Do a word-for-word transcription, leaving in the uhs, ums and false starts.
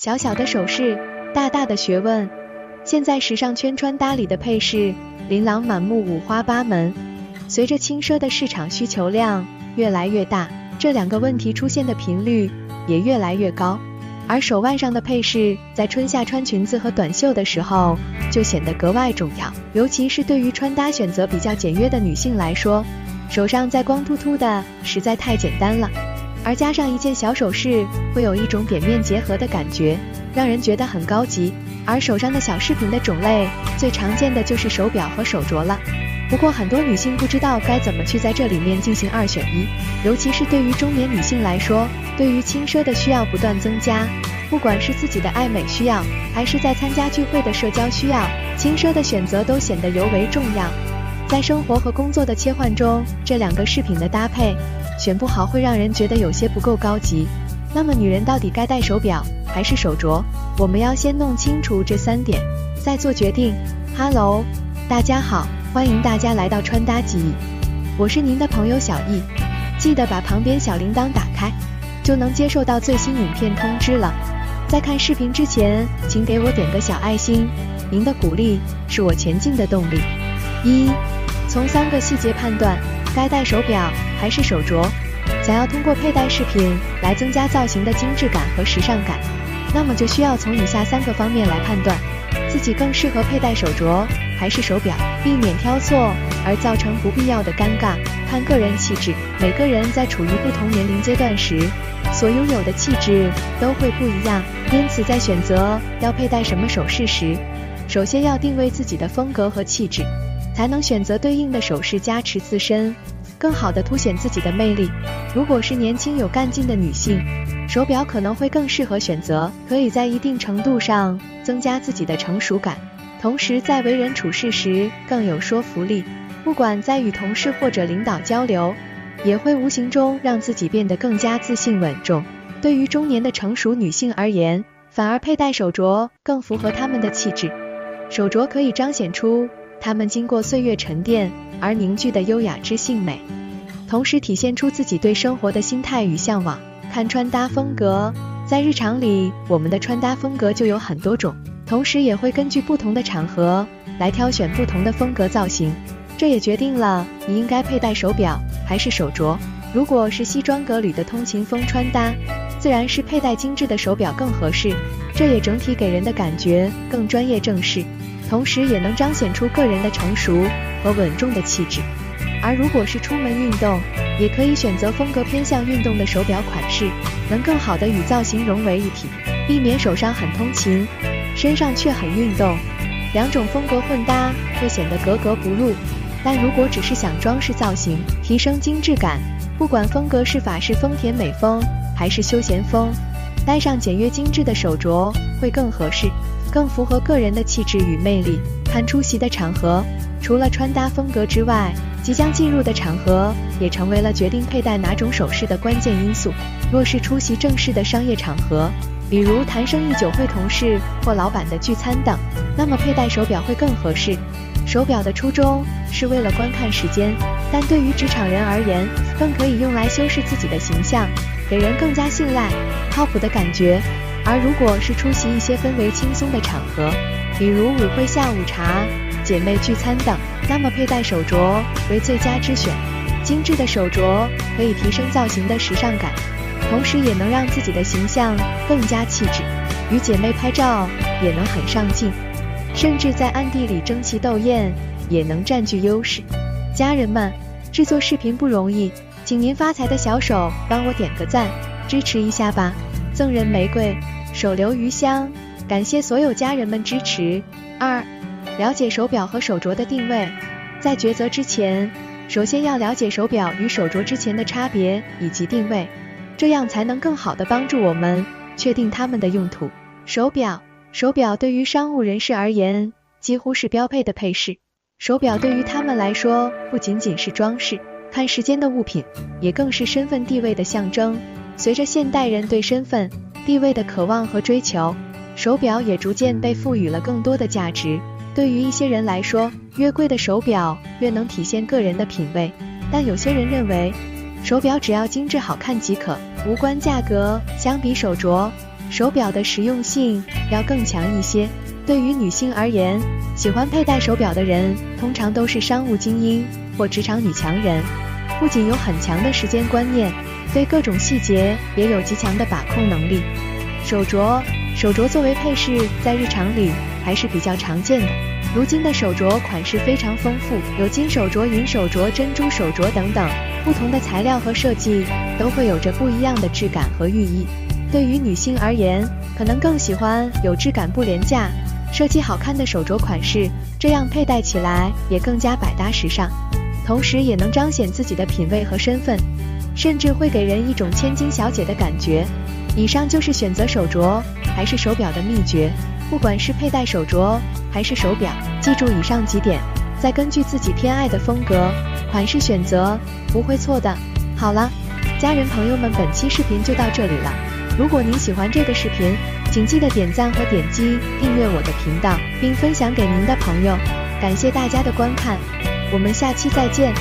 小小的首饰，大大的学问。现在时尚圈穿搭里的配饰琳琅满目，五花八门。随着轻奢的市场需求量越来越大，这两个问题出现的频率也越来越高。而手腕上的配饰，在春夏穿裙子和短袖的时候就显得格外重要，尤其是对于穿搭选择比较简约的女性来说，手上再光秃秃的实在太简单了，而加上一件小首饰，会有一种表面结合的感觉，让人觉得很高级。而手上的小饰品的种类，最常见的就是手表和手镯了。不过很多女性不知道该怎么去在这里面进行二选一，尤其是对于中年女性来说，对于轻奢的需要不断增加，不管是自己的爱美需要，还是在参加聚会的社交需要，轻奢的选择都显得尤为重要。在生活和工作的切换中，这两个饰品的搭配选不好会让人觉得有些不够高级。那么女人到底该戴手表还是手镯？我们要先弄清楚这三点，再做决定。哈喽，大家好，欢迎大家来到穿搭记忆，我是您的朋友小易，记得把旁边小铃铛打开，就能接受到最新影片通知了。在看视频之前，请给我点个小爱心，您的鼓励是我前进的动力。一，从三个细节判断该戴手表还是手镯。想要通过佩戴饰品来增加造型的精致感和时尚感，那么就需要从以下三个方面来判断自己更适合佩戴手镯还是手表，避免挑错而造成不必要的尴尬。看个人气质，每个人在处于不同年龄阶段时所拥有的气质都会不一样，因此在选择要佩戴什么首饰时，首先要定位自己的风格和气质，才能选择对应的首饰加持自身，更好地凸显自己的魅力。如果是年轻有干劲的女性，手表可能会更适合选择，可以在一定程度上增加自己的成熟感，同时在为人处事时更有说服力，不管在与同事或者领导交流，也会无形中让自己变得更加自信稳重。对于中年的成熟女性而言，反而佩戴手镯更符合她们的气质，手镯可以彰显出他们经过岁月沉淀而凝聚的优雅之性美，同时体现出自己对生活的心态与向往。看穿搭风格，在日常里我们的穿搭风格就有很多种，同时也会根据不同的场合来挑选不同的风格造型，这也决定了你应该佩戴手表还是手镯。如果是西装革履的通勤风穿搭，自然是佩戴精致的手表更合适，这也整体给人的感觉更专业正式，同时也能彰显出个人的成熟和稳重的气质。而如果是出门运动，也可以选择风格偏向运动的手表款式，能更好的与造型融为一体，避免手上很通勤，身上却很运动，两种风格混搭会显得格格不入。但如果只是想装饰造型，提升精致感，不管风格是法式风、甜美风还是休闲风，戴上简约精致的手镯会更合适，更符合个人的气质与魅力。看出席的场合，除了穿搭风格之外，即将进入的场合也成为了决定佩戴哪种首饰的关键因素。若是出席正式的商业场合，比如谈生意、酒会、同事或老板的聚餐等，那么佩戴手表会更合适。手表的初衷是为了观看时间，但对于职场人而言，更可以用来修饰自己的形象，给人更加信赖、靠谱的感觉。而如果是出席一些氛围轻松的场合，比如舞会、下午茶、姐妹聚餐等，那么佩戴手镯为最佳之选。精致的手镯可以提升造型的时尚感，同时也能让自己的形象更加气质，与姐妹拍照也能很上镜，甚至在暗地里争奇斗艳也能占据优势。家人们，制作视频不容易，请您发财的小手帮我点个赞，支持一下吧。赠人玫瑰，手留余香，感谢所有家人们支持。二，了解手表和手镯的定位。在抉择之前，首先要了解手表与手镯之前的差别以及定位，这样才能更好的帮助我们确定它们的用途。手表，手表对于商务人士而言几乎是标配的配饰，手表对于他们来说不仅仅是装饰、看时间的物品，也更是身份地位的象征。随着现代人对身份地位的渴望和追求，手表也逐渐被赋予了更多的价值。对于一些人来说，越贵的手表越能体现个人的品味，但有些人认为手表只要精致好看即可，无关价格。相比手镯，手表的实用性要更强一些。对于女性而言，喜欢佩戴手表的人通常都是商务精英或职场女强人，不仅有很强的时间观念，对各种细节也有极强的把控能力。手镯，手镯作为配饰在日常里还是比较常见的。如今的手镯款式非常丰富，有金手镯、银手镯、珍珠手镯等等，不同的材料和设计都会有着不一样的质感和寓意。对于女性而言，可能更喜欢有质感不廉价、设计好看的手镯款式，这样佩戴起来也更加百搭时尚，同时也能彰显自己的品味和身份，甚至会给人一种千金小姐的感觉。以上就是选择手镯还是手表的秘诀，不管是佩戴手镯还是手表，记住以上几点，再根据自己偏爱的风格、款式选择，不会错的。好了，家人朋友们，本期视频就到这里了。如果您喜欢这个视频，请记得点赞和点击订阅我的频道，并分享给您的朋友。感谢大家的观看，我们下期再见。